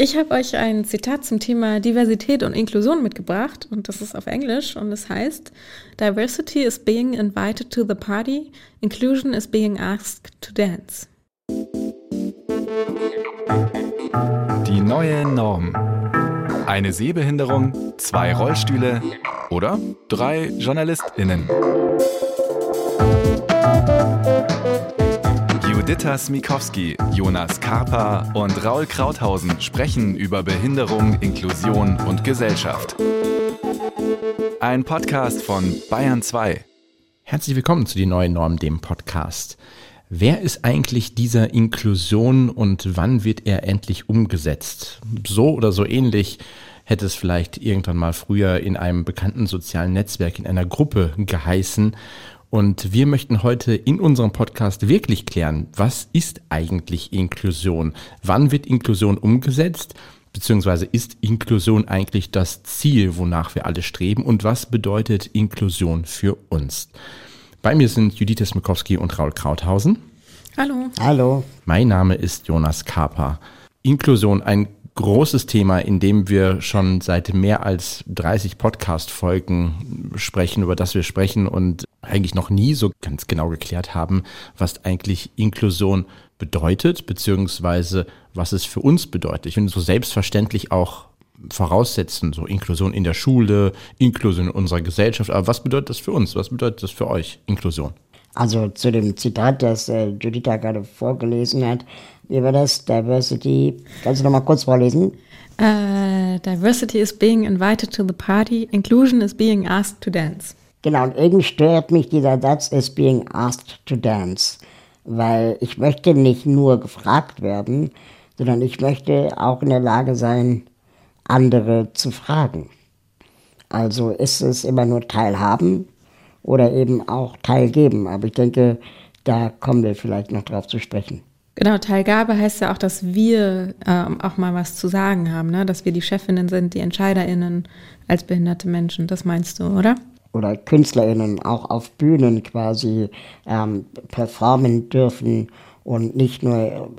Ich habe euch ein Zitat zum Thema Diversität und Inklusion mitgebracht und das ist auf Englisch und es heißt: Diversity is being invited to the party, inclusion is being asked to dance. Die neuen Normen. Eine Sehbehinderung, 2 Rollstühle oder 3 JournalistInnen. Dieter Smikowski, Jonas Karpa und Raul Krauthausen sprechen über Behinderung, Inklusion und Gesellschaft. Ein Podcast von BAYERN 2. Herzlich willkommen zu Die neuen Normen, dem Podcast. Wer ist eigentlich dieser Inklusion und wann wird er endlich umgesetzt? So oder so ähnlich hätte es vielleicht irgendwann mal früher in einem bekannten sozialen Netzwerk in einer Gruppe geheißen. Und wir möchten heute in unserem Podcast wirklich klären, was ist eigentlich Inklusion? Wann wird Inklusion umgesetzt? Beziehungsweise ist Inklusion eigentlich das Ziel, wonach wir alle streben? Und was bedeutet Inklusion für uns? Bei mir sind Judith Smikowski und Raul Krauthausen. Hallo. Hallo. Mein Name ist Jonas Kaper. Inklusion, ein großes Thema, in dem wir schon seit mehr als 30 Podcast-Folgen sprechen, über das wir sprechen und eigentlich noch nie so ganz genau geklärt haben, was eigentlich Inklusion bedeutet, beziehungsweise was es für uns bedeutet. Ich finde, so selbstverständlich auch voraussetzen, so Inklusion in der Schule, Inklusion in unserer Gesellschaft. Aber was bedeutet das für uns? Was bedeutet das für euch, Inklusion? Also zu dem Zitat, das Judith gerade vorgelesen hat, über das Diversity, kannst du nochmal kurz vorlesen? Diversity is being invited to the party, inclusion is being asked to dance. Genau, und irgendwie stört mich dieser Satz, is being asked to dance, weil ich möchte nicht nur gefragt werden, sondern ich möchte auch in der Lage sein, andere zu fragen. Also ist es immer nur teilhaben oder eben auch teilgeben, aber ich denke, da kommen wir vielleicht noch drauf zu sprechen. Genau, Teilgabe heißt ja auch, dass wir auch mal was zu sagen haben, ne? Dass wir die Chefinnen sind, die EntscheiderInnen als behinderte Menschen, das meinst du, oder? Oder KünstlerInnen auch auf Bühnen quasi performen dürfen und nicht nur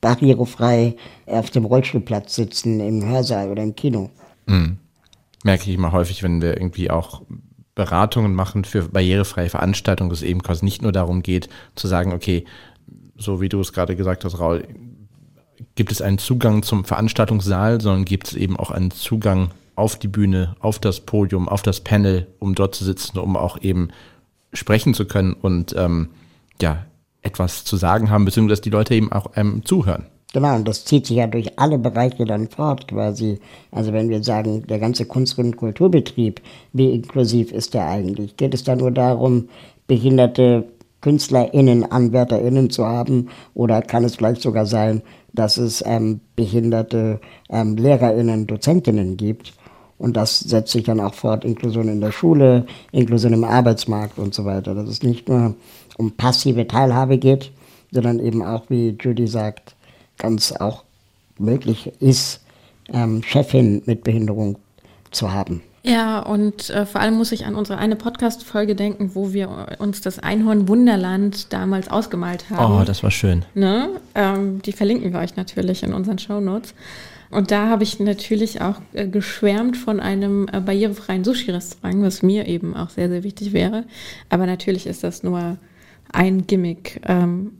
barrierefrei auf dem Rollstuhlplatz sitzen, im Hörsaal oder im Kino. Mhm. Merke ich immer häufig, wenn wir irgendwie auch Beratungen machen für barrierefreie Veranstaltungen, dass es eben quasi nicht nur darum geht, zu sagen, okay, so wie du es gerade gesagt hast, Raul, gibt es einen Zugang zum Veranstaltungssaal, sondern gibt es eben auch einen Zugang auf die Bühne, auf das Podium, auf das Panel, um dort zu sitzen, um auch eben sprechen zu können und etwas zu sagen haben, beziehungsweise dass die Leute eben auch einem zuhören. Genau, und das zieht sich ja durch alle Bereiche dann fort quasi. Also wenn wir sagen, der ganze Kunst- und Kulturbetrieb, wie inklusiv ist der eigentlich? Geht es da nur darum, behinderte KünstlerInnen, AnwärterInnen zu haben, oder kann es vielleicht sogar sein, dass es behinderte LehrerInnen, DozentInnen gibt? Und das setzt sich dann auch fort, Inklusion in der Schule, Inklusion im Arbeitsmarkt und so weiter. Dass es nicht nur um passive Teilhabe geht, sondern eben auch, wie Judy sagt, ganz auch möglich ist, Chefin mit Behinderung zu haben. Ja, und vor allem muss ich an unsere eine Podcast-Folge denken, wo wir uns das Einhorn-Wunderland damals ausgemalt haben. Oh, das war schön. Ne? Die verlinken wir euch natürlich in unseren Shownotes. Und da habe ich natürlich auch geschwärmt von einem barrierefreien Sushi-Restaurant, was mir eben auch sehr, sehr wichtig wäre. Aber natürlich ist das nur ein Gimmick.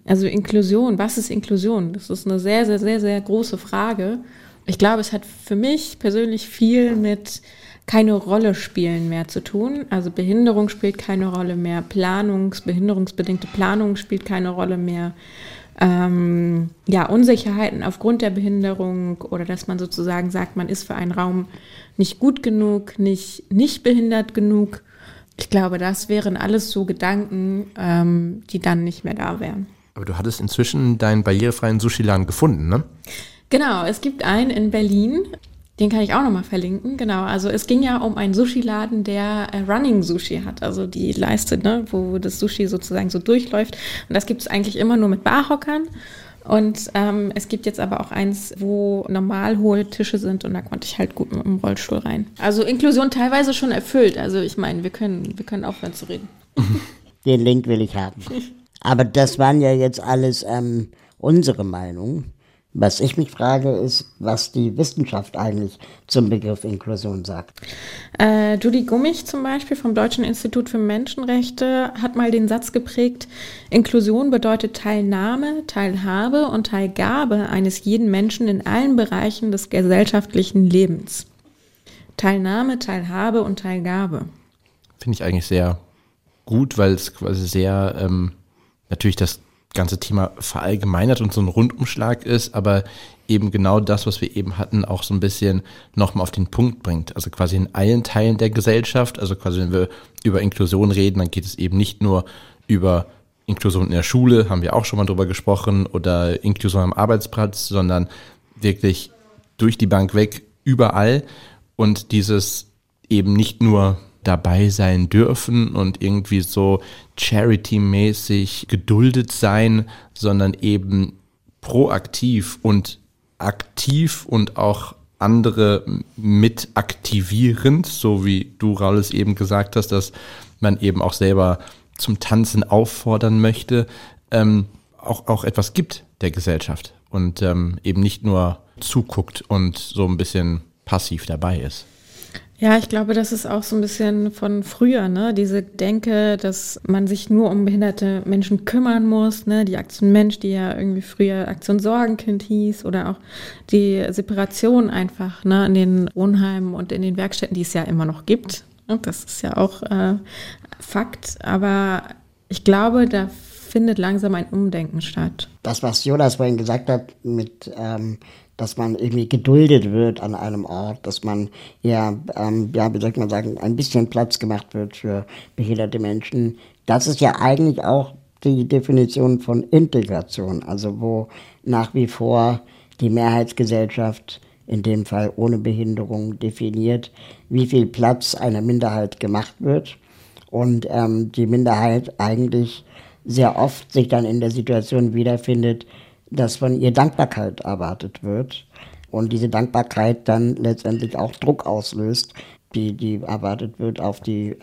Also Inklusion, was ist Inklusion? Das ist eine sehr, sehr, sehr, sehr große Frage. Ich glaube, es hat für mich persönlich viel mit keine Rolle spielen mehr zu tun. Also Behinderung spielt keine Rolle mehr, behinderungsbedingte Planung spielt keine Rolle mehr. Unsicherheiten aufgrund der Behinderung oder dass man sozusagen sagt, man ist für einen Raum nicht gut genug, nicht behindert genug. Ich glaube, das wären alles so Gedanken, die dann nicht mehr da wären. Aber du hattest inzwischen deinen barrierefreien Sushi-Laden gefunden, ne? Genau, es gibt einen in Berlin. Den kann ich auch nochmal verlinken, genau. Also es ging ja um einen Sushi-Laden, der Running Sushi hat, also die Leiste, ne, wo das Sushi sozusagen so durchläuft. Und das gibt es eigentlich immer nur mit Barhockern. Und es gibt jetzt aber auch eins, wo normal hohe Tische sind und da konnte ich halt gut mit dem Rollstuhl rein. Also Inklusion teilweise schon erfüllt. Also ich meine, wir können aufhören zu reden. Den Link will ich haben. Aber das waren ja jetzt alles unsere Meinungen. Was ich mich frage, ist, was die Wissenschaft eigentlich zum Begriff Inklusion sagt. Judy Gummich zum Beispiel vom Deutschen Institut für Menschenrechte hat mal den Satz geprägt, Inklusion bedeutet Teilnahme, Teilhabe und Teilgabe eines jeden Menschen in allen Bereichen des gesellschaftlichen Lebens. Teilnahme, Teilhabe und Teilgabe. Finde ich eigentlich sehr gut, weil es quasi sehr, natürlich das ganze Thema verallgemeinert und so ein Rundumschlag ist, aber eben genau das, was wir eben hatten, auch so ein bisschen nochmal auf den Punkt bringt. Also quasi in allen Teilen der Gesellschaft, also quasi wenn wir über Inklusion reden, dann geht es eben nicht nur über Inklusion in der Schule, haben wir auch schon mal drüber gesprochen, oder Inklusion am Arbeitsplatz, sondern wirklich durch die Bank weg, überall, und dieses eben nicht nur dabei sein dürfen und irgendwie so charity-mäßig geduldet sein, sondern eben proaktiv und aktiv und auch andere mit aktivierend, so wie du, Raul, es eben gesagt hast, dass man eben auch selber zum Tanzen auffordern möchte, auch etwas gibt der Gesellschaft und eben nicht nur zuguckt und so ein bisschen passiv dabei ist. Ja, ich glaube, das ist auch so ein bisschen von früher, ne? Diese Denke, dass man sich nur um behinderte Menschen kümmern muss, ne? Die Aktion Mensch, die ja irgendwie früher Aktion Sorgenkind hieß, oder auch die Separation einfach, ne? In den Wohnheimen und in den Werkstätten, die es ja immer noch gibt. Und das ist ja auch Fakt. Aber ich glaube, da findet langsam ein Umdenken statt. Das, was Jonas vorhin gesagt hat mit dass man irgendwie geduldet wird an einem Ort, dass man wie soll man sagen, ein bisschen Platz gemacht wird für behinderte Menschen. Das ist ja eigentlich auch die Definition von Integration, also wo nach wie vor die Mehrheitsgesellschaft, in dem Fall ohne Behinderung, definiert, wie viel Platz einer Minderheit gemacht wird und die Minderheit eigentlich sehr oft sich dann in der Situation wiederfindet, dass von ihr Dankbarkeit erwartet wird und diese Dankbarkeit dann letztendlich auch Druck auslöst, die erwartet wird auf die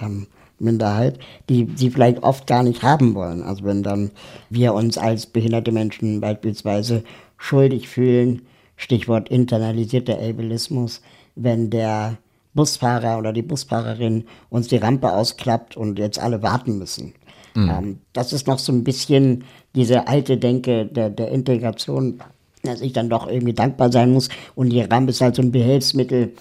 Minderheit, die sie vielleicht oft gar nicht haben wollen. Also wenn dann wir uns als behinderte Menschen beispielsweise schuldig fühlen, Stichwort internalisierter Ableismus, wenn der Busfahrer oder die Busfahrerin uns die Rampe ausklappt und jetzt alle warten müssen. Das ist noch so ein bisschen diese alte Denke der Integration, dass ich dann doch irgendwie dankbar sein muss und die Rampe ist halt so ein Behelfsmittel,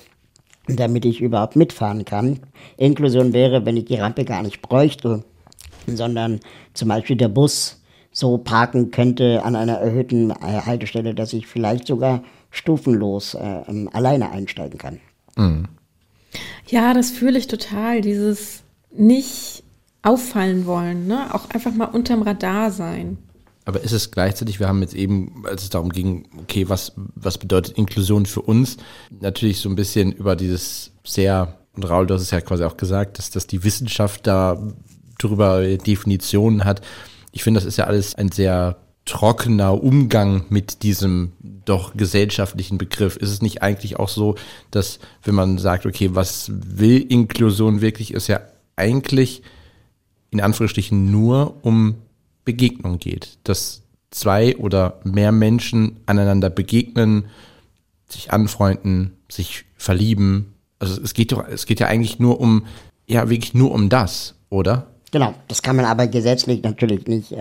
damit ich überhaupt mitfahren kann. Inklusion wäre, wenn ich die Rampe gar nicht bräuchte, sondern zum Beispiel der Bus so parken könnte an einer erhöhten Haltestelle, dass ich vielleicht sogar stufenlos alleine einsteigen kann. Mhm. Ja, das fühle ich total, dieses nicht auffallen wollen, ne? Auch einfach mal unterm Radar sein. Aber ist es gleichzeitig, wir haben jetzt eben, als es darum ging, okay, was bedeutet Inklusion für uns, natürlich so ein bisschen über dieses sehr, und Raul, du hast es ja quasi auch gesagt, dass die Wissenschaft da darüber Definitionen hat. Ich finde, das ist ja alles ein sehr trockener Umgang mit diesem doch gesellschaftlichen Begriff. Ist es nicht eigentlich auch so, dass wenn man sagt, okay, was will Inklusion wirklich, ist ja eigentlich in Anführungsstrichen nur um Begegnung geht, dass zwei oder mehr Menschen aneinander begegnen, sich anfreunden, sich verlieben. Also es geht ja eigentlich nur um, ja wirklich nur um das, oder? Genau, das kann man aber gesetzlich natürlich nicht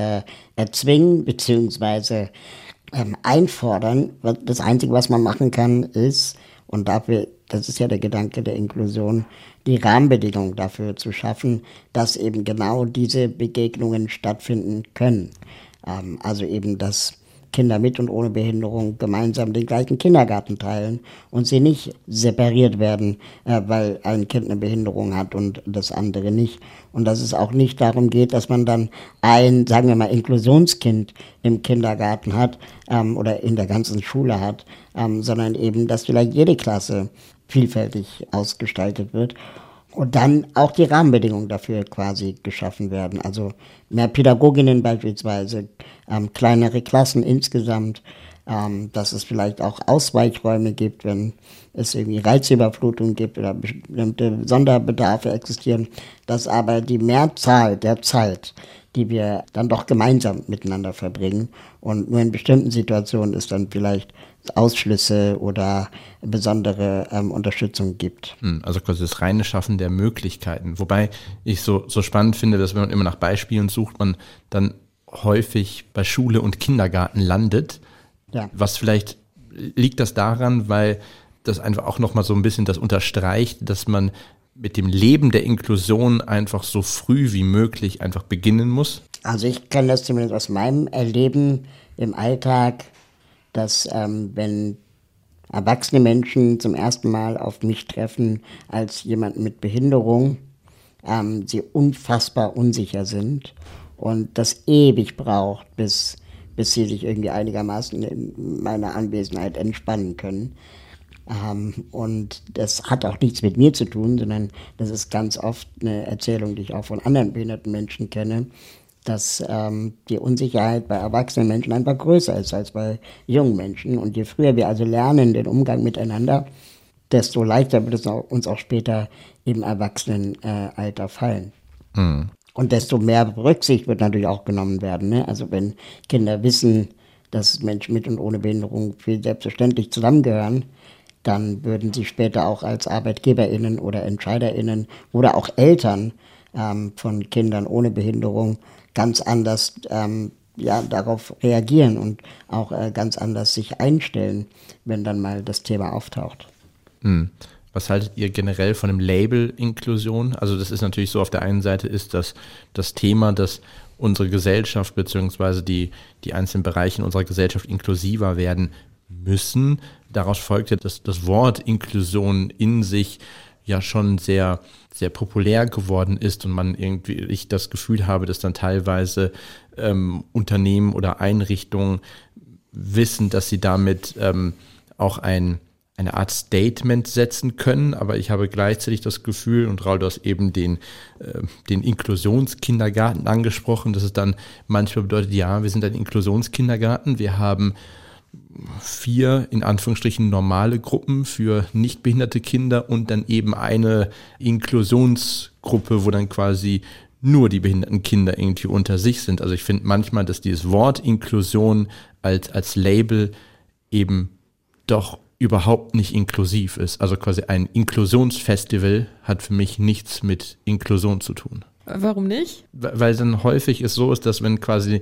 erzwingen bzw. einfordern. Das Einzige, was man machen kann, ist, und dafür, das ist ja der Gedanke der Inklusion, die Rahmenbedingungen dafür zu schaffen, dass eben genau diese Begegnungen stattfinden können. Also eben, dass Kinder mit und ohne Behinderung gemeinsam den gleichen Kindergarten teilen und sie nicht separiert werden, weil ein Kind eine Behinderung hat und das andere nicht. Und dass es auch nicht darum geht, dass man dann ein, sagen wir mal, Inklusionskind im Kindergarten hat oder in der ganzen Schule hat, sondern eben, dass vielleicht jede Klasse vielfältig ausgestaltet wird und dann auch die Rahmenbedingungen dafür quasi geschaffen werden. Also mehr Pädagoginnen beispielsweise, kleinere Klassen insgesamt, dass es vielleicht auch Ausweichräume gibt, wenn es irgendwie Reizüberflutung gibt oder bestimmte Sonderbedarfe existieren, dass aber die Mehrzahl der Zeit die wir dann doch gemeinsam miteinander verbringen. Und nur in bestimmten Situationen ist dann vielleicht Ausschlüsse oder besondere Unterstützung gibt. Also quasi das reine Schaffen der Möglichkeiten. Wobei ich so spannend finde, dass wenn man immer nach Beispielen sucht, man dann häufig bei Schule und Kindergarten landet. Ja. Was vielleicht liegt das daran, weil das einfach auch nochmal so ein bisschen das unterstreicht, dass man mit dem Leben der Inklusion einfach so früh wie möglich einfach beginnen muss? Also ich kenne das zumindest aus meinem Erleben im Alltag, dass wenn erwachsene Menschen zum ersten Mal auf mich treffen als jemand mit Behinderung, sie unfassbar unsicher sind und das ewig braucht, bis sie sich irgendwie einigermaßen in meiner Anwesenheit entspannen können. Und das hat auch nichts mit mir zu tun, sondern das ist ganz oft eine Erzählung, die ich auch von anderen behinderten Menschen kenne, dass die Unsicherheit bei erwachsenen Menschen einfach größer ist als bei jungen Menschen. Und je früher wir also lernen, den Umgang miteinander, desto leichter wird es uns auch später im Erwachsenenalter fallen. Mhm. Und desto mehr Rücksicht wird natürlich auch genommen werden, ne? Also wenn Kinder wissen, dass Menschen mit und ohne Behinderung viel selbstverständlich zusammengehören, dann würden sie später auch als ArbeitgeberInnen oder EntscheiderInnen oder auch Eltern von Kindern ohne Behinderung ganz anders darauf reagieren und auch ganz anders sich einstellen, wenn dann mal das Thema auftaucht. Mhm. Was haltet ihr generell von dem Label Inklusion? Also das ist natürlich so, auf der einen Seite ist das Thema, dass unsere Gesellschaft beziehungsweise die einzelnen Bereiche in unserer Gesellschaft inklusiver werden müssen. Daraus folgt ja, dass das Wort Inklusion in sich ja schon sehr, sehr populär geworden ist und ich das Gefühl habe, dass dann teilweise Unternehmen oder Einrichtungen wissen, dass sie damit auch eine Art Statement setzen können, aber ich habe gleichzeitig das Gefühl, und Raul, du hast eben den Inklusionskindergarten angesprochen, dass es dann manchmal bedeutet, ja, wir sind ein Inklusionskindergarten, wir haben 4, in Anführungsstrichen, normale Gruppen für nicht behinderte Kinder und dann eben eine Inklusionsgruppe, wo dann quasi nur die behinderten Kinder irgendwie unter sich sind. Also ich finde manchmal, dass dieses Wort Inklusion als Label eben doch überhaupt nicht inklusiv ist. Also quasi ein Inklusionsfestival hat für mich nichts mit Inklusion zu tun. Warum nicht? Weil dann häufig es so ist, dass wenn quasi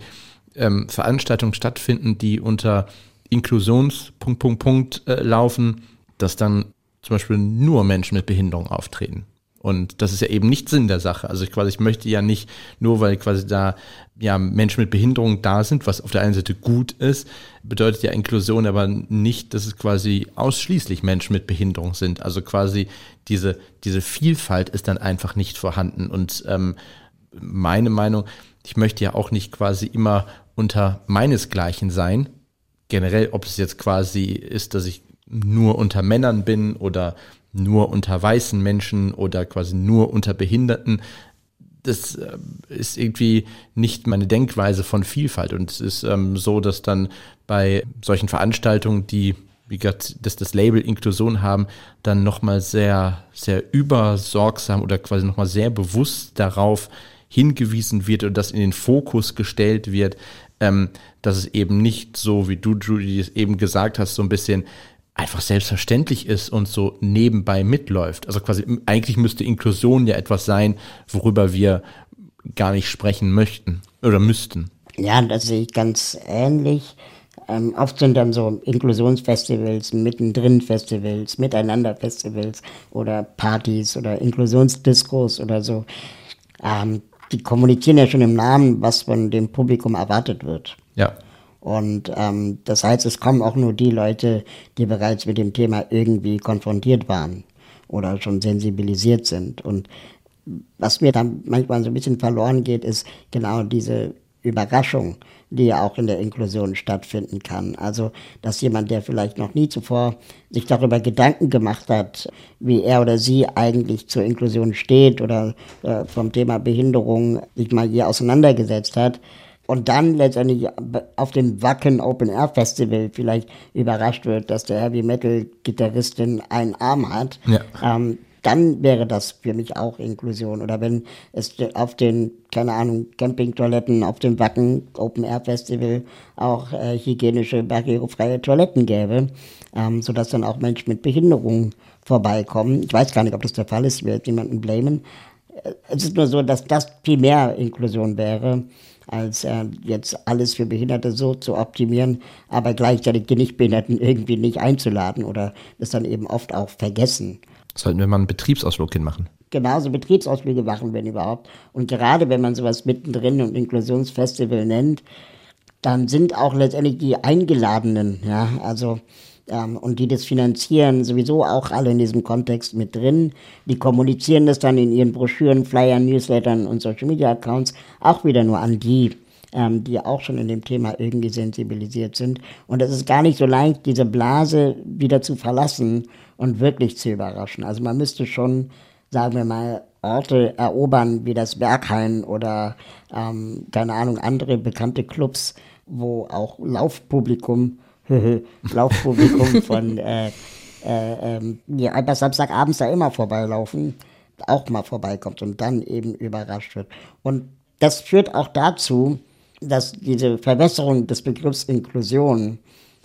Veranstaltungen stattfinden, die unter Inklusions... laufen, dass dann zum Beispiel nur Menschen mit Behinderung auftreten. Und das ist ja eben nicht Sinn der Sache. Also ich möchte ja nicht, nur weil quasi da ja Menschen mit Behinderung da sind, was auf der einen Seite gut ist, bedeutet ja Inklusion aber nicht, dass es quasi ausschließlich Menschen mit Behinderung sind. Also quasi diese Vielfalt ist dann einfach nicht vorhanden. Und meine Meinung, ich möchte ja auch nicht quasi immer unter meinesgleichen sein. Generell, ob es jetzt quasi ist, dass ich nur unter Männern bin oder nur unter weißen Menschen oder quasi nur unter Behinderten. Das ist irgendwie nicht meine Denkweise von Vielfalt. Und es ist so, dass dann bei solchen Veranstaltungen, die, wie gesagt, das Label Inklusion haben, dann nochmal sehr, sehr übersorgsam oder quasi nochmal sehr bewusst darauf hingewiesen wird und das in den Fokus gestellt wird, dass es eben nicht so, wie du, Judy, es eben gesagt hast, so ein bisschen einfach selbstverständlich ist und so nebenbei mitläuft. Also quasi eigentlich müsste Inklusion ja etwas sein, worüber wir gar nicht sprechen möchten oder müssten. Ja, das sehe ich ganz ähnlich. Oft sind dann so Inklusionsfestivals, Mittendrin-Festivals, Miteinander-Festivals oder Partys oder Inklusionsdiskos oder so. Die kommunizieren ja schon im Namen, was von dem Publikum erwartet wird. Ja. Und das heißt, es kommen auch nur die Leute, die bereits mit dem Thema irgendwie konfrontiert waren oder schon sensibilisiert sind. Und was mir dann manchmal so ein bisschen verloren geht, ist genau diese Überraschung, die ja auch in der Inklusion stattfinden kann. Also, dass jemand, der vielleicht noch nie zuvor sich darüber Gedanken gemacht hat, wie er oder sie eigentlich zur Inklusion steht oder vom Thema Behinderung sich mal hier auseinandergesetzt hat, und dann letztendlich auf dem Wacken Open-Air-Festival vielleicht überrascht wird, dass der Heavy-Metal-Gitarristin einen Arm hat, ja. dann wäre das für mich auch Inklusion. Oder wenn es auf den, keine Ahnung, Campingtoiletten, auf dem Wacken Open-Air-Festival auch hygienische, barrierefreie Toiletten gäbe, sodass dann auch Menschen mit Behinderung vorbeikommen. Ich weiß gar nicht, ob das der Fall ist, ich will jetzt niemanden blamen. Es ist nur so, dass das viel mehr Inklusion wäre, als jetzt alles für Behinderte so zu optimieren, aber gleichzeitig die Nichtbehinderten irgendwie nicht einzuladen oder das dann eben oft auch vergessen. Sollten wir mal einen Betriebsausflug hinmachen? Genauso Betriebsausflüge machen, wenn überhaupt. Und gerade wenn man sowas mittendrin und Inklusionsfestival nennt, dann sind auch letztendlich die Eingeladenen, ja, also und die das finanzieren, sowieso auch alle in diesem Kontext mit drin. Die kommunizieren das dann in ihren Broschüren, Flyern, Newslettern und Social-Media-Accounts auch wieder nur an die, die auch schon in dem Thema irgendwie sensibilisiert sind. Und es ist gar nicht so leicht, diese Blase wieder zu verlassen und wirklich zu überraschen. Also man müsste schon, sagen wir mal, Orte erobern wie das Berghain oder, keine Ahnung, andere bekannte Clubs, wo auch Laufpublikum von einfach samstagabends da immer vorbeilaufen, auch mal vorbeikommt und dann eben überrascht wird. Und das führt auch dazu, dass diese Verwässerung des Begriffs Inklusion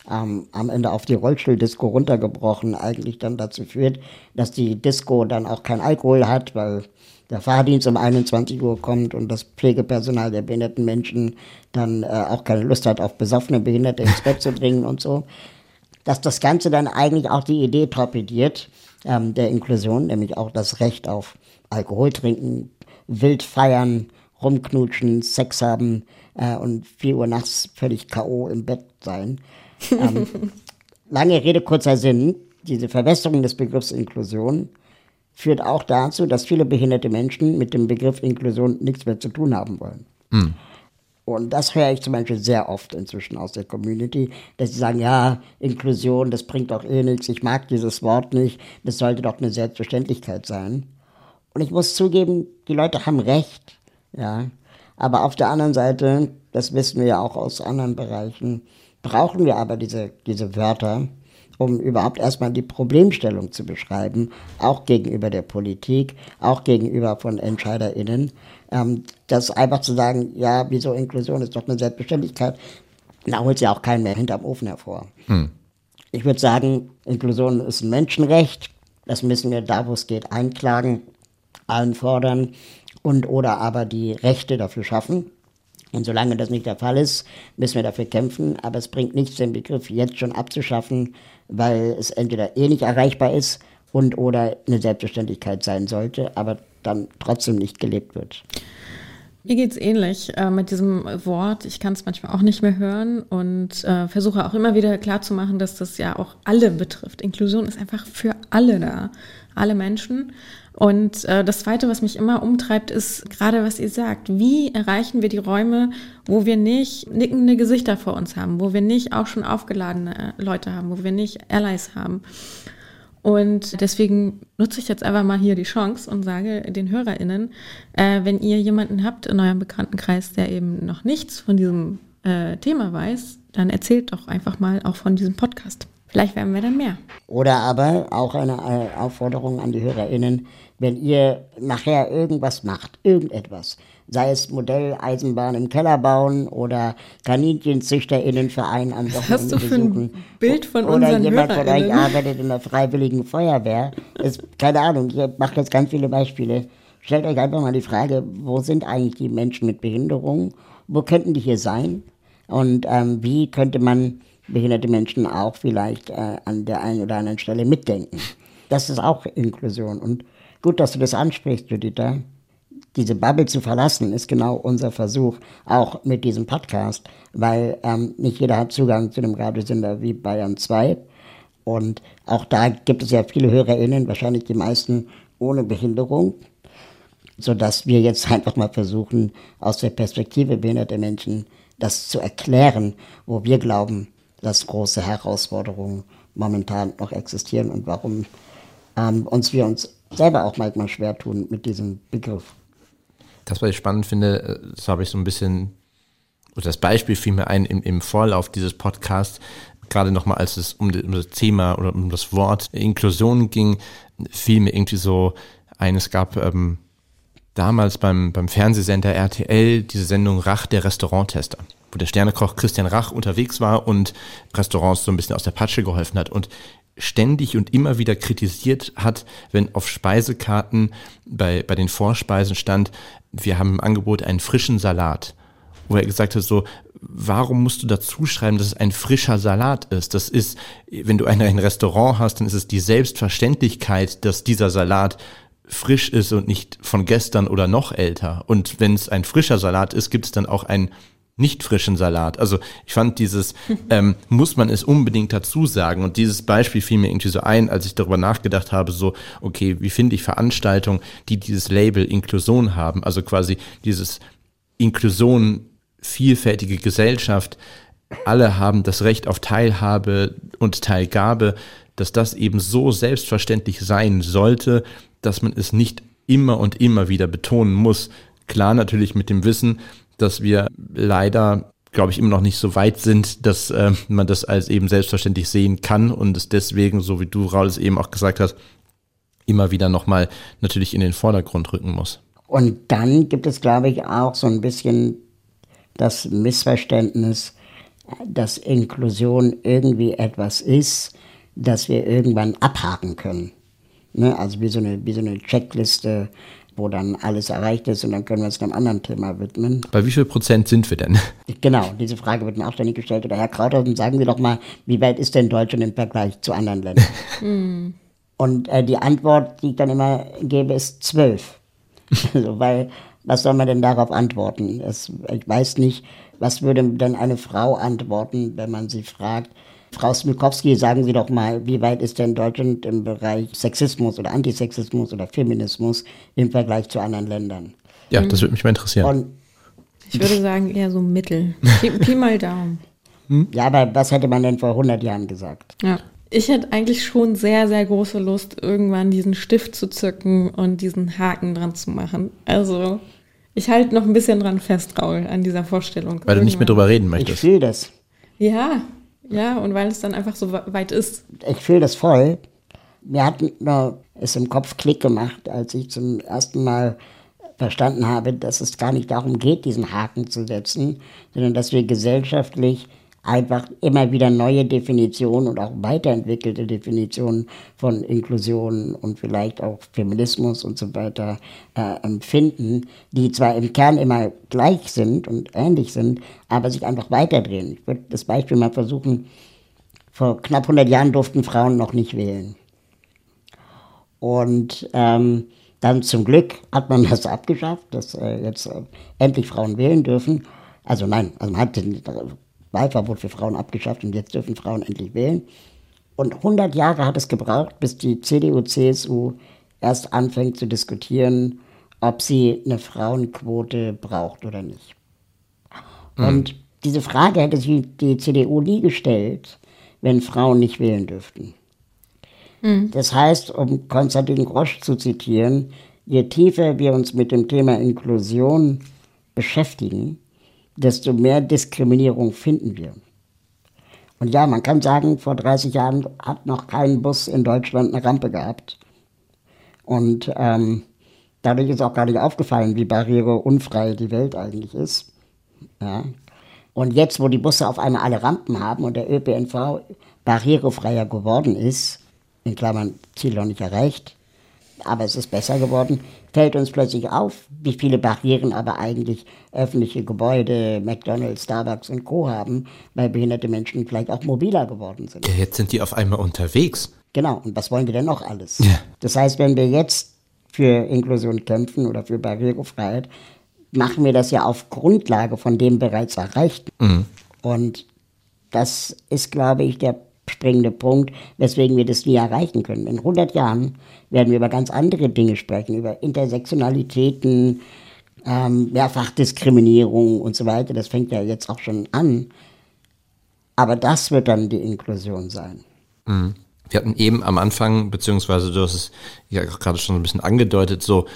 am Ende auf die Rollstuhl-Disco runtergebrochen eigentlich dann dazu führt, dass die Disco dann auch kein Alkohol hat, weil der Fahrdienst um 21 Uhr kommt und das Pflegepersonal der behinderten Menschen dann auch keine Lust hat, auf besoffene Behinderte ins Bett zu bringen und so, dass das Ganze dann eigentlich auch die Idee torpediert der Inklusion, nämlich auch das Recht auf Alkohol trinken, wild feiern, rumknutschen, Sex haben und 4 Uhr nachts völlig K.O. im Bett sein. Lange Rede, kurzer Sinn, diese Verwässerung des Begriffs Inklusion führt auch dazu, dass viele behinderte Menschen mit dem Begriff Inklusion nichts mehr zu tun haben wollen. Mhm. Und das höre ich zum Beispiel sehr oft inzwischen aus der Community, dass sie sagen, ja, Inklusion, das bringt doch eh nichts, ich mag dieses Wort nicht, das sollte doch eine Selbstverständlichkeit sein. Und ich muss zugeben, die Leute haben recht, ja. Aber auf der anderen Seite, das wissen wir ja auch aus anderen Bereichen, brauchen wir aber diese Wörter, um überhaupt erstmal die Problemstellung zu beschreiben, auch gegenüber der Politik, auch gegenüber von EntscheiderInnen, das einfach zu sagen, ja, wieso Inklusion ist doch eine Selbstverständlichkeit, da holt ja auch keinen mehr hinterm Ofen hervor. Hm. Ich würde sagen, Inklusion ist ein Menschenrecht, das müssen wir da, wo es geht, einklagen, allen fordern und oder aber die Rechte dafür schaffen. Und solange das nicht der Fall ist, müssen wir dafür kämpfen. Aber es bringt nichts, den Begriff jetzt schon abzuschaffen, weil es entweder eh nicht erreichbar ist und oder eine Selbstverständlichkeit sein sollte, aber dann trotzdem nicht gelebt wird. Mir geht's ähnlich mit diesem Wort. Ich kann es manchmal auch nicht mehr hören und versuche auch immer wieder klarzumachen, dass das ja auch alle betrifft. Inklusion ist einfach für alle da, alle Menschen. Und das Zweite, was mich immer umtreibt, ist gerade, was ihr sagt. Wie erreichen wir die Räume, wo wir nicht nickende Gesichter vor uns haben, wo wir nicht auch schon aufgeladene Leute haben, wo wir nicht Allies haben? Und deswegen nutze ich jetzt einfach mal hier die Chance und sage den HörerInnen, wenn ihr jemanden habt in eurem Bekanntenkreis, der eben noch nichts von diesem Thema weiß, dann erzählt doch einfach mal auch von diesem Podcast. Vielleicht werden wir dann mehr. Oder aber auch eine Aufforderung an die HörerInnen, wenn ihr nachher irgendwas macht, irgendetwas, sei es Modelleisenbahn im Keller bauen oder KaninchenzüchterInnenverein am Wochenende besuchen. Bild von oder jemand von euch arbeitet in der Freiwilligen Feuerwehr. Das, keine Ahnung, ich mache jetzt ganz viele Beispiele. Stellt euch einfach mal die Frage, wo sind eigentlich die Menschen mit Behinderung? Wo könnten die hier sein? Und wie könnte man behinderte Menschen auch vielleicht an der einen oder anderen Stelle mitdenken? Das ist auch Inklusion. Und gut, dass du das ansprichst, Juditha. Diese Bubble zu verlassen, ist genau unser Versuch, auch mit diesem Podcast, weil nicht jeder hat Zugang zu einem Radiosender wie BAYERN 2. Und auch da gibt es ja viele HörerInnen, wahrscheinlich die meisten ohne Behinderung, sodass wir jetzt einfach mal versuchen, aus der Perspektive behinderter Menschen das zu erklären, wo wir glauben, dass große Herausforderungen momentan noch existieren und warum wir uns selber auch manchmal schwer tun mit diesem Begriff. Das, was ich spannend finde, das habe ich so ein bisschen, oder das Beispiel fiel mir ein im Vorlauf dieses Podcasts, gerade nochmal, als es um das Thema oder um das Wort Inklusion ging, fiel mir irgendwie so ein, es gab damals beim Fernsehsender RTL diese Sendung Rach der Restauranttester, wo der Sternekoch Christian Rach unterwegs war und Restaurants so ein bisschen aus der Patsche geholfen hat und ständig und immer wieder kritisiert hat, wenn auf Speisekarten bei den Vorspeisen stand, wir haben im Angebot einen frischen Salat. Wo er gesagt hat, so, warum musst du dazu schreiben, dass es ein frischer Salat ist? Das ist, wenn du ein Restaurant hast, dann ist es die Selbstverständlichkeit, dass dieser Salat frisch ist und nicht von gestern oder noch älter. Und wenn es ein frischer Salat ist, gibt es dann auch einen nicht frischen Salat. Also ich fand dieses, muss man es unbedingt dazu sagen. Und dieses Beispiel fiel mir irgendwie so ein, als ich darüber nachgedacht habe, so, okay, wie finde ich Veranstaltungen, die dieses Label Inklusion haben? Also quasi dieses Inklusion, vielfältige Gesellschaft, alle haben das Recht auf Teilhabe und Teilgabe, dass das eben so selbstverständlich sein sollte, dass man es nicht immer und immer wieder betonen muss. Klar, natürlich mit dem Wissen, dass wir leider, glaube ich, immer noch nicht so weit sind, dass man das als eben selbstverständlich sehen kann und es deswegen, so wie du, Raul, es eben auch gesagt hast, immer wieder nochmal natürlich in den Vordergrund rücken muss. Und dann gibt es, glaube ich, auch so ein bisschen das Missverständnis, dass Inklusion irgendwie etwas ist, das wir irgendwann abhaken können. Ne? Also wie so eine Checkliste, wo dann alles erreicht ist und dann können wir uns einem anderen Thema widmen. Bei wie viel Prozent sind wir denn? Genau, diese Frage wird mir auch ständig gestellt. Oder Herr Krauthausen, sagen Sie doch mal, wie weit ist denn Deutschland im Vergleich zu anderen Ländern? Und die Antwort, die ich dann immer gebe, ist 12. Also, weil, was soll man denn darauf antworten? Ich weiß nicht, was würde denn eine Frau antworten, wenn man sie fragt, Frau Smikowski, sagen Sie doch mal, wie weit ist denn Deutschland im Bereich Sexismus oder Antisexismus oder Feminismus im Vergleich zu anderen Ländern? Ja, das würde mich mal interessieren. Und ich würde sagen, eher so mittel. Pi mal Daumen. Ja, aber was hätte man denn vor 100 Jahren gesagt? Ja. Ich hätte eigentlich schon sehr, sehr große Lust, irgendwann diesen Stift zu zücken und diesen Haken dran zu machen. Also ich halte noch ein bisschen dran fest, Raul, an dieser Vorstellung. Weil du nicht mehr drüber reden möchtest. Ich fühle das. Ja, und weil es dann einfach so weit ist. Ich fühle das voll. Mir hat es im Kopf Klick gemacht, als ich zum ersten Mal verstanden habe, dass es gar nicht darum geht, diesen Haken zu setzen, sondern dass wir gesellschaftlich einfach immer wieder neue Definitionen und auch weiterentwickelte Definitionen von Inklusion und vielleicht auch Feminismus und so weiter empfinden, die zwar im Kern immer gleich sind und ähnlich sind, aber sich einfach weiterdrehen. Ich würde das Beispiel mal versuchen, vor knapp 100 Jahren durften Frauen noch nicht wählen. Und dann zum Glück hat man das abgeschafft, dass jetzt endlich Frauen wählen dürfen. Also man hat den Wahlverbot für Frauen abgeschafft und jetzt dürfen Frauen endlich wählen. Und 100 Jahre hat es gebraucht, bis die CDU, CSU erst anfängt zu diskutieren, ob sie eine Frauenquote braucht oder nicht. Und diese Frage hätte sich die CDU nie gestellt, wenn Frauen nicht wählen dürften. Das heißt, um Konstantin Grosch zu zitieren, je tiefer wir uns mit dem Thema Inklusion beschäftigen, desto mehr Diskriminierung finden wir. Und ja, man kann sagen, vor 30 Jahren hat noch kein Bus in Deutschland eine Rampe gehabt. Und dadurch ist auch gar nicht aufgefallen, wie barriereunfrei die Welt eigentlich ist. Ja. Und jetzt, wo die Busse auf einmal alle Rampen haben und der ÖPNV barrierefreier geworden ist, in Klammern Ziel noch nicht erreicht, aber es ist besser geworden, fällt uns plötzlich auf, wie viele Barrieren aber eigentlich öffentliche Gebäude, McDonald's, Starbucks und Co. haben, weil behinderte Menschen vielleicht auch mobiler geworden sind. Ja, jetzt sind die auf einmal unterwegs. Genau, und was wollen die denn noch alles? Ja. Das heißt, wenn wir jetzt für Inklusion kämpfen oder für Barrierefreiheit, machen wir das ja auf Grundlage von dem bereits Erreichten. Und das ist, glaube ich, der springende Punkt, weswegen wir das nie erreichen können. In 100 Jahren werden wir über ganz andere Dinge sprechen, über Intersektionalitäten, Mehrfachdiskriminierung und so weiter. Das fängt ja jetzt auch schon an. Aber das wird dann die Inklusion sein. Wir hatten eben am Anfang, beziehungsweise du hast es ja gerade schon so ein bisschen angedeutet, so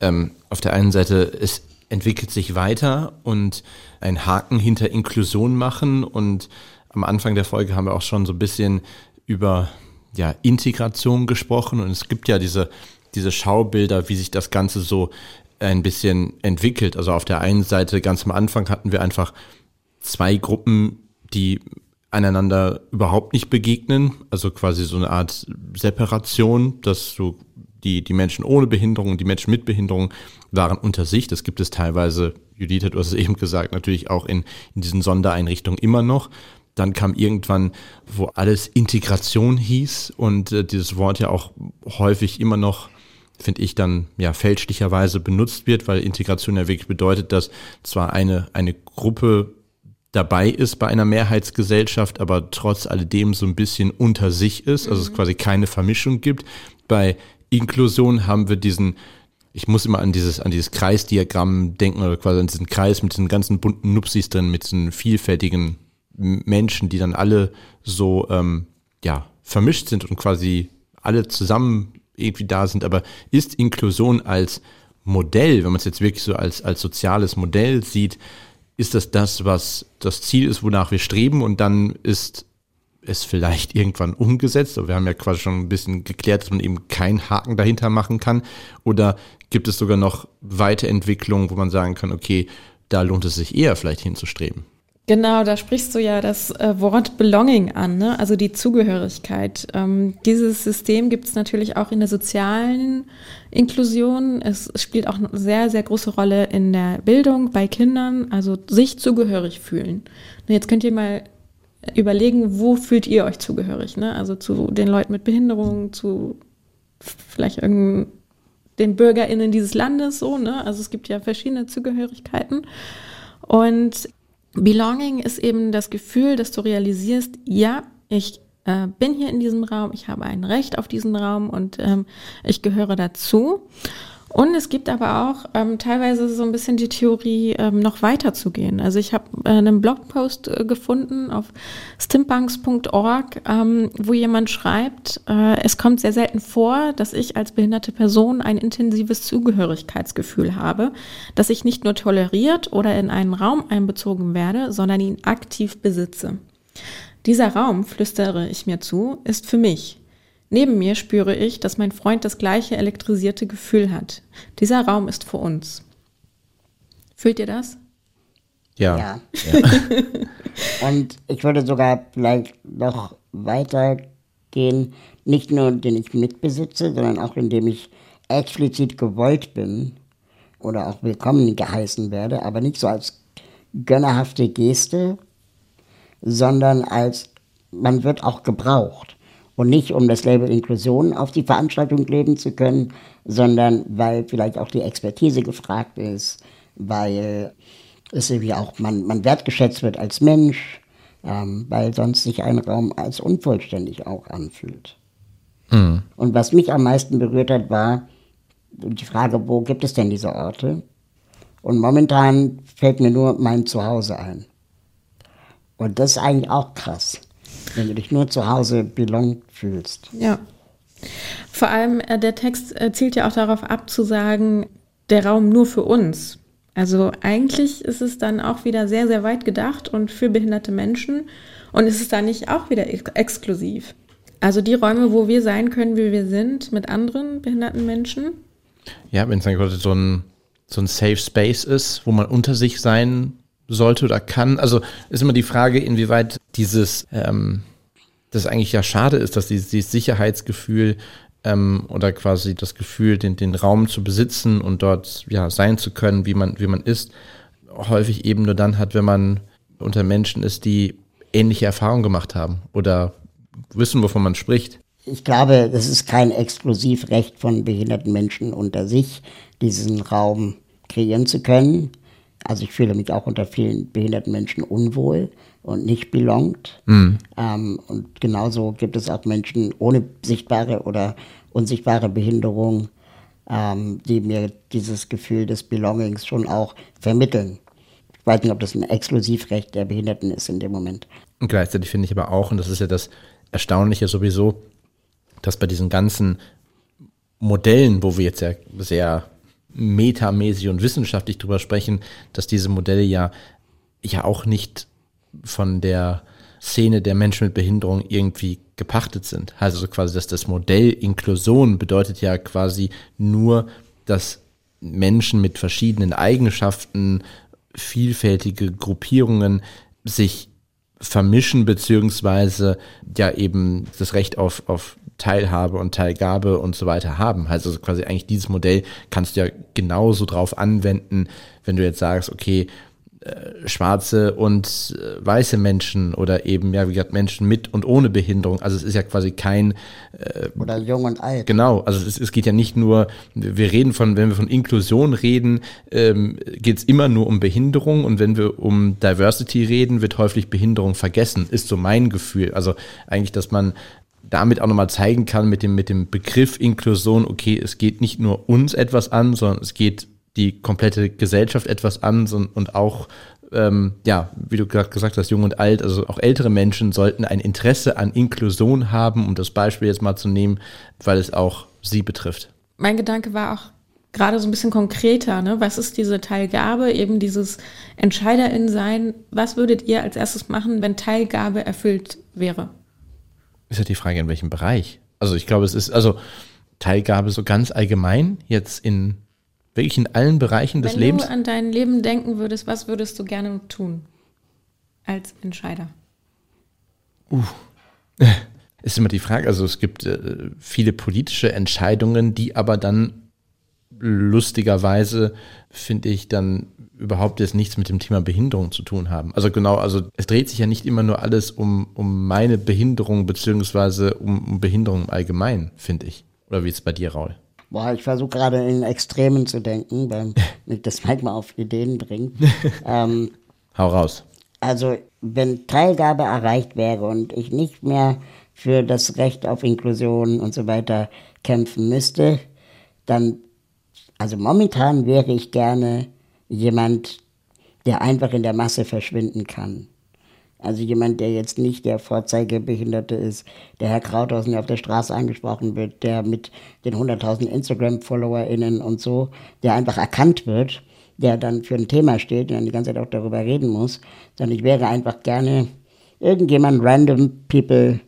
auf der einen Seite, es entwickelt sich weiter und einen Haken hinter Inklusion machen und am Anfang der Folge haben wir auch schon so ein bisschen über Integration gesprochen und es gibt ja diese Schaubilder, wie sich das Ganze so ein bisschen entwickelt. Also auf der einen Seite, ganz am Anfang hatten wir einfach zwei Gruppen, die einander überhaupt nicht begegnen, also quasi so eine Art Separation, dass so die Menschen ohne Behinderung und die Menschen mit Behinderung waren unter sich. Das gibt es teilweise, Judith, du hast es eben gesagt, natürlich auch in diesen Sondereinrichtungen immer noch. Dann kam irgendwann, wo alles Integration hieß und dieses Wort ja auch häufig immer noch, finde ich, dann fälschlicherweise benutzt wird, weil Integration ja wirklich bedeutet, dass zwar eine Gruppe dabei ist bei einer Mehrheitsgesellschaft, aber trotz alledem so ein bisschen unter sich ist, also es quasi keine Vermischung gibt. Bei Inklusion haben wir diesen, ich muss immer an dieses Kreisdiagramm denken oder quasi an diesen Kreis mit diesen ganzen bunten Nupsis drin, mit diesen vielfältigen Menschen, die dann alle so vermischt sind und quasi alle zusammen irgendwie da sind. Aber ist Inklusion als Modell, wenn man es jetzt wirklich so als soziales Modell sieht, ist das, was das Ziel ist, wonach wir streben, und dann ist es vielleicht irgendwann umgesetzt? Aber wir haben ja quasi schon ein bisschen geklärt, dass man eben keinen Haken dahinter machen kann. Oder gibt es sogar noch Weiterentwicklungen, wo man sagen kann, okay, da lohnt es sich eher vielleicht hinzustreben? Genau, da sprichst du ja das Wort Belonging an, ne? Also die Zugehörigkeit. Dieses System gibt es natürlich auch in der sozialen Inklusion. Es spielt auch eine sehr, sehr große Rolle in der Bildung bei Kindern, also sich zugehörig fühlen. Und jetzt könnt ihr mal überlegen, wo fühlt ihr euch zugehörig? Ne? Also zu den Leuten mit Behinderung, zu vielleicht den BürgerInnen dieses Landes, so, ne? Also es gibt ja verschiedene Zugehörigkeiten. Und Belonging ist eben das Gefühl, dass du realisierst, ja, ich bin hier in diesem Raum, ich habe ein Recht auf diesen Raum und ich gehöre dazu. Und es gibt aber auch teilweise so ein bisschen die Theorie, noch weiter zu gehen. Also ich habe einen Blogpost gefunden auf stimbanks.org, wo jemand schreibt, es kommt sehr selten vor, dass ich als behinderte Person ein intensives Zugehörigkeitsgefühl habe, dass ich nicht nur toleriert oder in einen Raum einbezogen werde, sondern ihn aktiv besitze. Dieser Raum, flüstere ich mir zu, ist für mich. Neben mir spüre ich, dass mein Freund das gleiche elektrisierte Gefühl hat. Dieser Raum ist für uns. Fühlt ihr das? Ja. Und ich würde sogar vielleicht noch weitergehen, nicht nur, den ich mitbesitze, sondern auch, indem ich explizit gewollt bin oder auch willkommen geheißen werde, aber nicht so als gönnerhafte Geste, sondern als, man wird auch gebraucht. Und nicht, um das Label Inklusion auf die Veranstaltung kleben zu können, sondern weil vielleicht auch die Expertise gefragt ist, weil es irgendwie auch man wertgeschätzt wird als Mensch, weil sonst sich ein Raum als unvollständig auch anfühlt. Mhm. Und was mich am meisten berührt hat, war die Frage, wo gibt es denn diese Orte? Und momentan fällt mir nur mein Zuhause ein. Und das ist eigentlich auch krass. Wenn du dich nur zu Hause belonged fühlst. Ja. Vor allem der Text zielt ja auch darauf ab, zu sagen, der Raum nur für uns. Also eigentlich ist es dann auch wieder sehr, sehr weit gedacht und für behinderte Menschen. Und ist es dann nicht auch wieder exklusiv? Also die Räume, wo wir sein können, wie wir sind, mit anderen behinderten Menschen? Ja, wenn es dann quasi so ein Safe Space ist, wo man unter sich sein sollte oder kann. Also ist immer die Frage, inwieweit dieses, das eigentlich ja schade ist, dass dieses Sicherheitsgefühl oder quasi das Gefühl, den Raum zu besitzen und dort sein zu können, wie man ist, häufig eben nur dann hat, wenn man unter Menschen ist, die ähnliche Erfahrungen gemacht haben oder wissen, wovon man spricht. Ich glaube, das ist kein Exklusivrecht von behinderten Menschen unter sich, diesen Raum kreieren zu können. Also ich fühle mich auch unter vielen behinderten Menschen unwohl und nicht belonged. Mhm. Und genauso gibt es auch Menschen ohne sichtbare oder unsichtbare Behinderung, die mir dieses Gefühl des Belongings schon auch vermitteln. Ich weiß nicht, ob das ein Exklusivrecht der Behinderten ist in dem Moment. Und gleichzeitig finde ich aber auch, und das ist ja das Erstaunliche sowieso, dass bei diesen ganzen Modellen, wo wir jetzt ja sehr metamäßig und wissenschaftlich drüber sprechen, dass diese Modelle ja auch nicht von der Szene der Menschen mit Behinderung irgendwie gepachtet sind. Also quasi, dass das Modell Inklusion bedeutet ja quasi nur, dass Menschen mit verschiedenen Eigenschaften, vielfältige Gruppierungen sich vermischen, beziehungsweise ja eben das Recht auf Teilhabe und Teilgabe und so weiter haben. Also quasi eigentlich dieses Modell kannst du ja genauso drauf anwenden, wenn du jetzt sagst, okay, schwarze und weiße Menschen oder eben, ja, wie gesagt, Menschen mit und ohne Behinderung. Also es ist ja quasi kein... oder jung und alt. Genau, also es geht ja nicht nur, wir reden von, wenn wir von Inklusion reden, geht es immer nur um Behinderung, und wenn wir um Diversity reden, wird häufig Behinderung vergessen, ist so mein Gefühl. Also eigentlich, dass man damit auch nochmal zeigen kann mit dem Begriff Inklusion, okay, es geht nicht nur uns etwas an, sondern es geht die komplette Gesellschaft etwas an, und auch, ja, wie du gerade gesagt hast, jung und alt, also auch ältere Menschen sollten ein Interesse an Inklusion haben, um das Beispiel jetzt mal zu nehmen, weil es auch sie betrifft. Mein Gedanke war auch gerade so ein bisschen konkreter, ne? Was ist diese Teilgabe, eben dieses EntscheiderInnensein? Was würdet ihr als erstes machen, wenn Teilgabe erfüllt wäre? Ist ja die Frage, in welchem Bereich. Also ich glaube, es ist, also Teilgabe so ganz allgemein jetzt in wirklich in allen Bereichen des Lebens. Wenn du an dein Leben denken würdest, was würdest du gerne tun als Entscheider? Ist immer die Frage. Also es gibt viele politische Entscheidungen, die aber dann lustigerweise, finde ich, dann überhaupt jetzt nichts mit dem Thema Behinderung zu tun haben. Also genau, also es dreht sich ja nicht immer nur alles um meine Behinderung beziehungsweise um Behinderung im Allgemeinen, finde ich. Oder wie ist es bei dir, Raul? Boah, ich versuche gerade in Extremen zu denken, weil mich das manchmal auf Ideen bringt. Hau raus. Also, wenn Teilgabe erreicht wäre und ich nicht mehr für das Recht auf Inklusion und so weiter kämpfen müsste, dann, also momentan wäre ich gerne jemand, der einfach in der Masse verschwinden kann. Also jemand, der jetzt nicht der Vorzeigebehinderte ist, der Herr Krauthausen, der auf der Straße angesprochen wird, der mit den 100.000 Instagram-FollowerInnen und so, der einfach erkannt wird, der dann für ein Thema steht und dann die ganze Zeit auch darüber reden muss. Sondern ich wäre einfach gerne irgendjemand random people,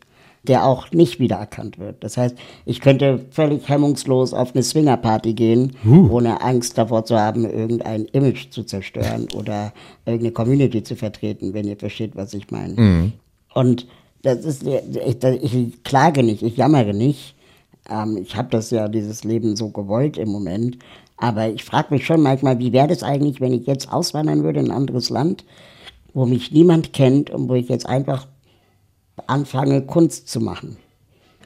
der auch nicht wiedererkannt wird. Das heißt, ich könnte völlig hemmungslos auf eine Swingerparty gehen, ohne Angst davor zu haben, irgendein Image zu zerstören oder irgendeine Community zu vertreten, wenn ihr versteht, was ich meine. Mhm. Und das ist, ich klage nicht, ich jammere nicht. Ich habe das ja, dieses Leben so gewollt im Moment. Aber ich frage mich schon manchmal, wie wäre das eigentlich, wenn ich jetzt auswandern würde in ein anderes Land, wo mich niemand kennt und wo ich jetzt einfach anfange, Kunst zu machen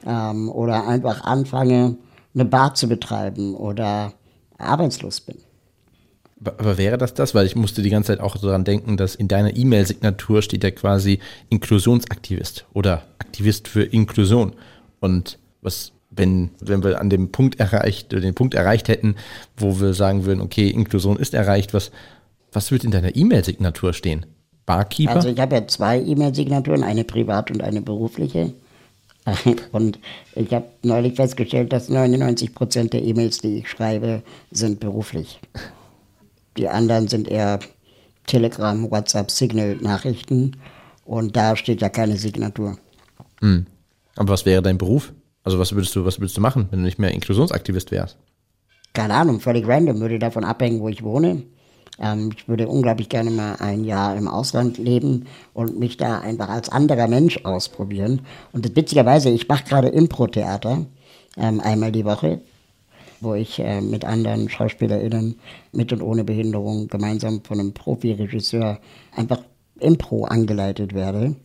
oder einfach anfange, eine Bar zu betreiben oder arbeitslos bin. Aber wäre das? Weil ich musste die ganze Zeit auch daran denken, dass in deiner E-Mail-Signatur steht ja quasi Inklusionsaktivist oder Aktivist für Inklusion. Und was, wenn wir an dem Punkt den Punkt erreicht hätten, wo wir sagen würden, okay, Inklusion ist erreicht, was wird in deiner E-Mail-Signatur stehen? Barkeeper? Also ich habe ja 2 E-Mail-Signaturen, eine private und eine berufliche. Und ich habe neulich festgestellt, dass 99% der E-Mails, die ich schreibe, sind beruflich. Die anderen sind eher Telegram, WhatsApp, Signal-Nachrichten. Und da steht ja keine Signatur. Mhm. Aber was wäre dein Beruf? Also was würdest du machen, wenn du nicht mehr Inklusionsaktivist wärst? Keine Ahnung, völlig random. Würde davon abhängen, wo ich wohne. Ich würde unglaublich gerne mal ein Jahr im Ausland leben und mich da einfach als anderer Mensch ausprobieren. Und witzigerweise, ich mache gerade Impro-Theater einmal die Woche, wo ich mit anderen SchauspielerInnen mit und ohne Behinderung gemeinsam von einem Profi-Regisseur einfach Impro angeleitet werde.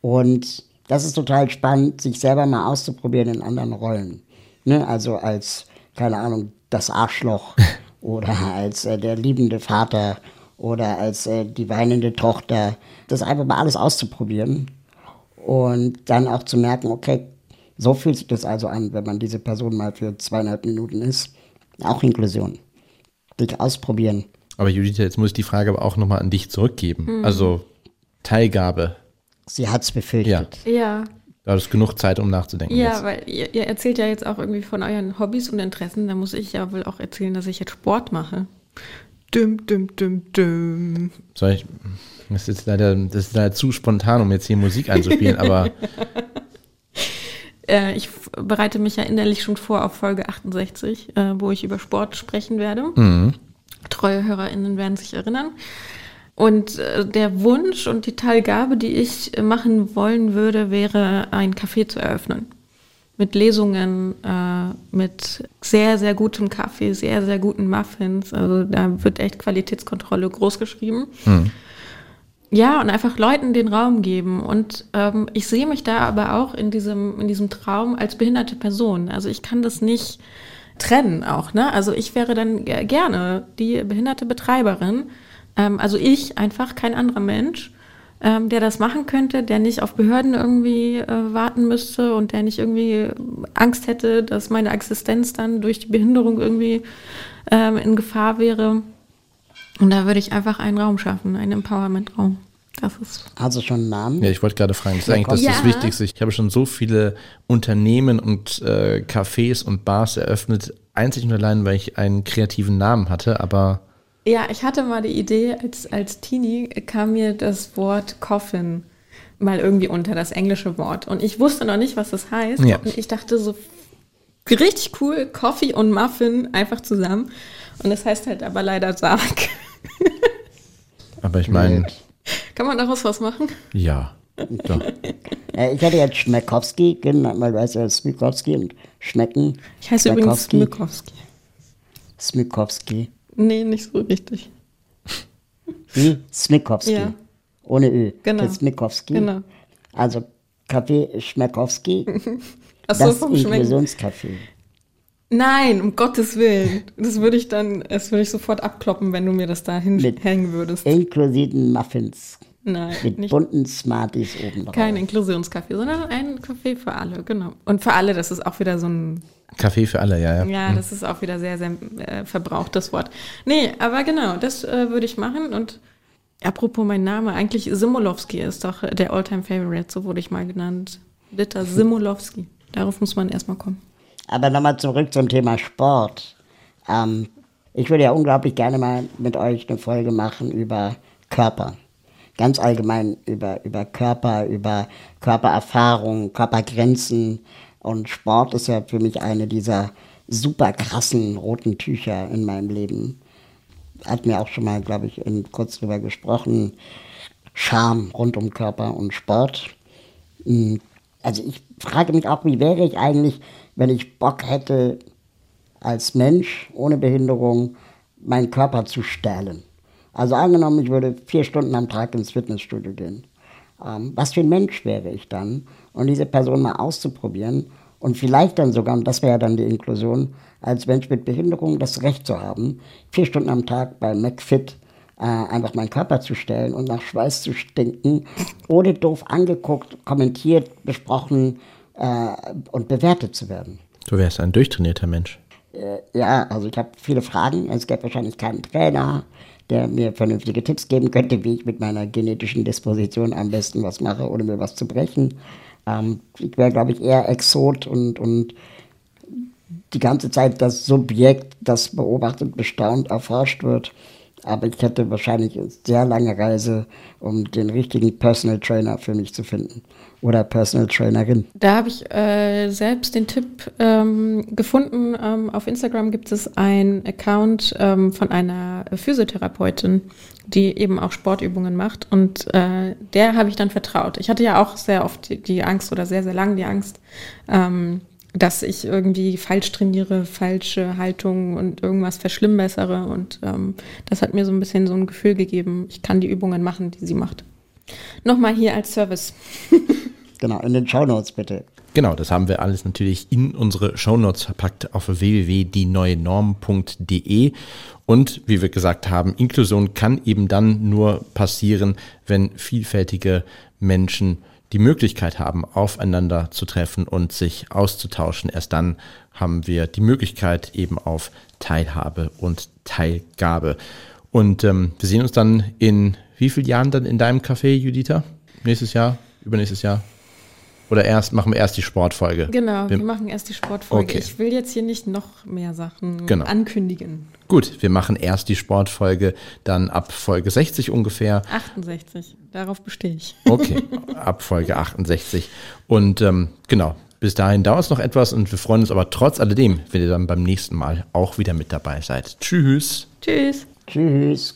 Und das ist total spannend, sich selber mal auszuprobieren in anderen Rollen. Ne? Also als, keine Ahnung, das Arschloch. Oder als der liebende Vater oder als die weinende Tochter. Das einfach mal alles auszuprobieren und dann auch zu merken, okay, so fühlt sich das also an, wenn man diese Person mal für 2,5 Minuten ist. Auch Inklusion. Dich ausprobieren. Aber Judith, jetzt muss ich die Frage aber auch nochmal an dich zurückgeben. Mhm. Also Teilgabe. Sie hat's befürchtet. Ja. Du hattest genug Zeit, um nachzudenken. Ja, jetzt. Weil ihr erzählt ja jetzt auch irgendwie von euren Hobbys und Interessen. Da muss ich ja wohl auch erzählen, dass ich jetzt Sport mache. Düm, düm, düm, düm. Soll ich, das ist leider zu spontan, um jetzt hier Musik einzuspielen, aber... Ich bereite mich ja innerlich schon vor auf Folge 68, wo ich über Sport sprechen werde. Mhm. Treue HörerInnen werden sich erinnern. Und der Wunsch und die Teilgabe, die ich machen wollen würde, wäre, ein Café zu eröffnen. Mit Lesungen, mit sehr, sehr gutem Kaffee, sehr, sehr guten Muffins. Also da wird echt Qualitätskontrolle groß geschrieben. Mhm. Ja, und einfach Leuten den Raum geben. Und ich sehe mich da aber auch in diesem Traum als behinderte Person. Also ich kann das nicht trennen auch, ne? Also ich wäre dann gerne die behinderte Betreiberin. Also ich einfach, kein anderer Mensch, der das machen könnte, der nicht auf Behörden irgendwie warten müsste und der nicht irgendwie Angst hätte, dass meine Existenz dann durch die Behinderung irgendwie in Gefahr wäre. Und da würde ich einfach einen Raum schaffen, einen Empowerment-Raum. Das ist. Also schon einen Namen? Ja, ich wollte gerade fragen, das ist eigentlich das Wichtigste. Ich habe schon so viele Unternehmen und Cafés und Bars eröffnet, einzig und allein, weil ich einen kreativen Namen hatte, aber... Ja, ich hatte mal die Idee, als Teenie kam mir das Wort Coffin mal irgendwie unter, das englische Wort. Und ich wusste noch nicht, was das heißt. Ja. Und ich dachte so, richtig cool, Coffee und Muffin einfach zusammen. Und das heißt halt aber leider Sarg. Aber ich meine... Kann man daraus was machen? Ja. Doch. Ich hatte jetzt Smikowski genannt, weil du weißt ja, Smikowski und Schmecken. Ich heiße übrigens Smikowski. Smikowski. Nee, nicht so richtig. Wie? Smikowski. Ja. Ohne Ö. Genau. Smikowski. Genau. Also Kaffee Smikowski. Achso, das vom Inklusionskaffee. Nein, um Gottes Willen. Das würde ich sofort abkloppen, wenn du mir das da hinhängen würdest. Inklusiven Muffins. Nein, mit bunten Smarties oben drauf. Kein Inklusionskaffee, sondern ein Kaffee für alle, genau. Und für alle, das ist auch wieder so ein... Kaffee für alle, ja. Ja, das ist auch wieder sehr, sehr verbraucht, das Wort. Nee, aber genau, das würde ich machen. Und apropos mein Name, eigentlich Smolowski ist doch der All-Time-Favorite, so wurde ich mal genannt. Dieter Smikowski. Darauf muss man erstmal kommen. Aber nochmal zurück zum Thema Sport. Ich würde ja unglaublich gerne mal mit euch eine Folge machen über Körper. Ganz allgemein über Körpererfahrung, Körpergrenzen. Und Sport ist ja für mich eine dieser super krassen roten Tücher in meinem Leben. Hat mir auch schon mal, glaube ich, kurz drüber gesprochen. Scham rund um Körper und Sport. Also ich frage mich auch, wie wäre ich eigentlich, wenn ich Bock hätte, als Mensch ohne Behinderung meinen Körper zu stehlen. Also angenommen, ich würde 4 Stunden am Tag ins Fitnessstudio gehen. Was für ein Mensch wäre ich dann? Und diese Person mal auszuprobieren und vielleicht dann sogar, und das wäre ja dann die Inklusion, als Mensch mit Behinderung das Recht zu haben, 4 Stunden am Tag bei McFit einfach meinen Körper zu stellen und nach Schweiß zu stinken, ohne doof angeguckt, kommentiert, besprochen und bewertet zu werden. Du wärst ein durchtrainierter Mensch. Ja, also ich habe viele Fragen. Es gäbe wahrscheinlich keinen Trainer, der mir vernünftige Tipps geben könnte, wie ich mit meiner genetischen Disposition am besten was mache, ohne mir was zu brechen. Ich wäre, glaube ich, eher Exot und die ganze Zeit das Subjekt, das beobachtet, bestaunt, erforscht wird. Aber ich hätte wahrscheinlich eine sehr lange Reise, um den richtigen Personal Trainer für mich zu finden oder Personal Trainerin. Da habe ich selbst den Tipp gefunden. Auf Instagram gibt es einen Account von einer Physiotherapeutin, die eben auch Sportübungen macht. Und der habe ich dann vertraut. Ich hatte ja auch sehr oft die Angst oder sehr, sehr lange die Angst, dass ich irgendwie falsch trainiere, falsche Haltung und irgendwas verschlimmbessere. Und das hat mir so ein bisschen so ein Gefühl gegeben, ich kann die Übungen machen, die sie macht. Nochmal hier als Service. Genau, in den Shownotes bitte. Genau, das haben wir alles natürlich in unsere Shownotes verpackt auf www.dieneuenormen.de. Und wie wir gesagt haben, Inklusion kann eben dann nur passieren, wenn vielfältige Menschen die Möglichkeit haben, aufeinander zu treffen und sich auszutauschen. Erst dann haben wir die Möglichkeit eben auf Teilhabe und Teilgabe. Und wir sehen uns dann in wie vielen Jahren dann in deinem Café, Judith? Nächstes Jahr? Übernächstes Jahr? Oder machen wir erst die Sportfolge? Genau, wir machen erst die Sportfolge. Okay. Ich will jetzt hier nicht noch mehr Sachen ankündigen. Gut, wir machen erst die Sportfolge, dann ab Folge 60 ungefähr. 68, darauf bestehe ich. Okay, ab Folge 68. Und genau, bis dahin dauert es noch etwas und wir freuen uns aber trotz alledem, wenn ihr dann beim nächsten Mal auch wieder mit dabei seid. Tschüss. Tschüss. Tschüss.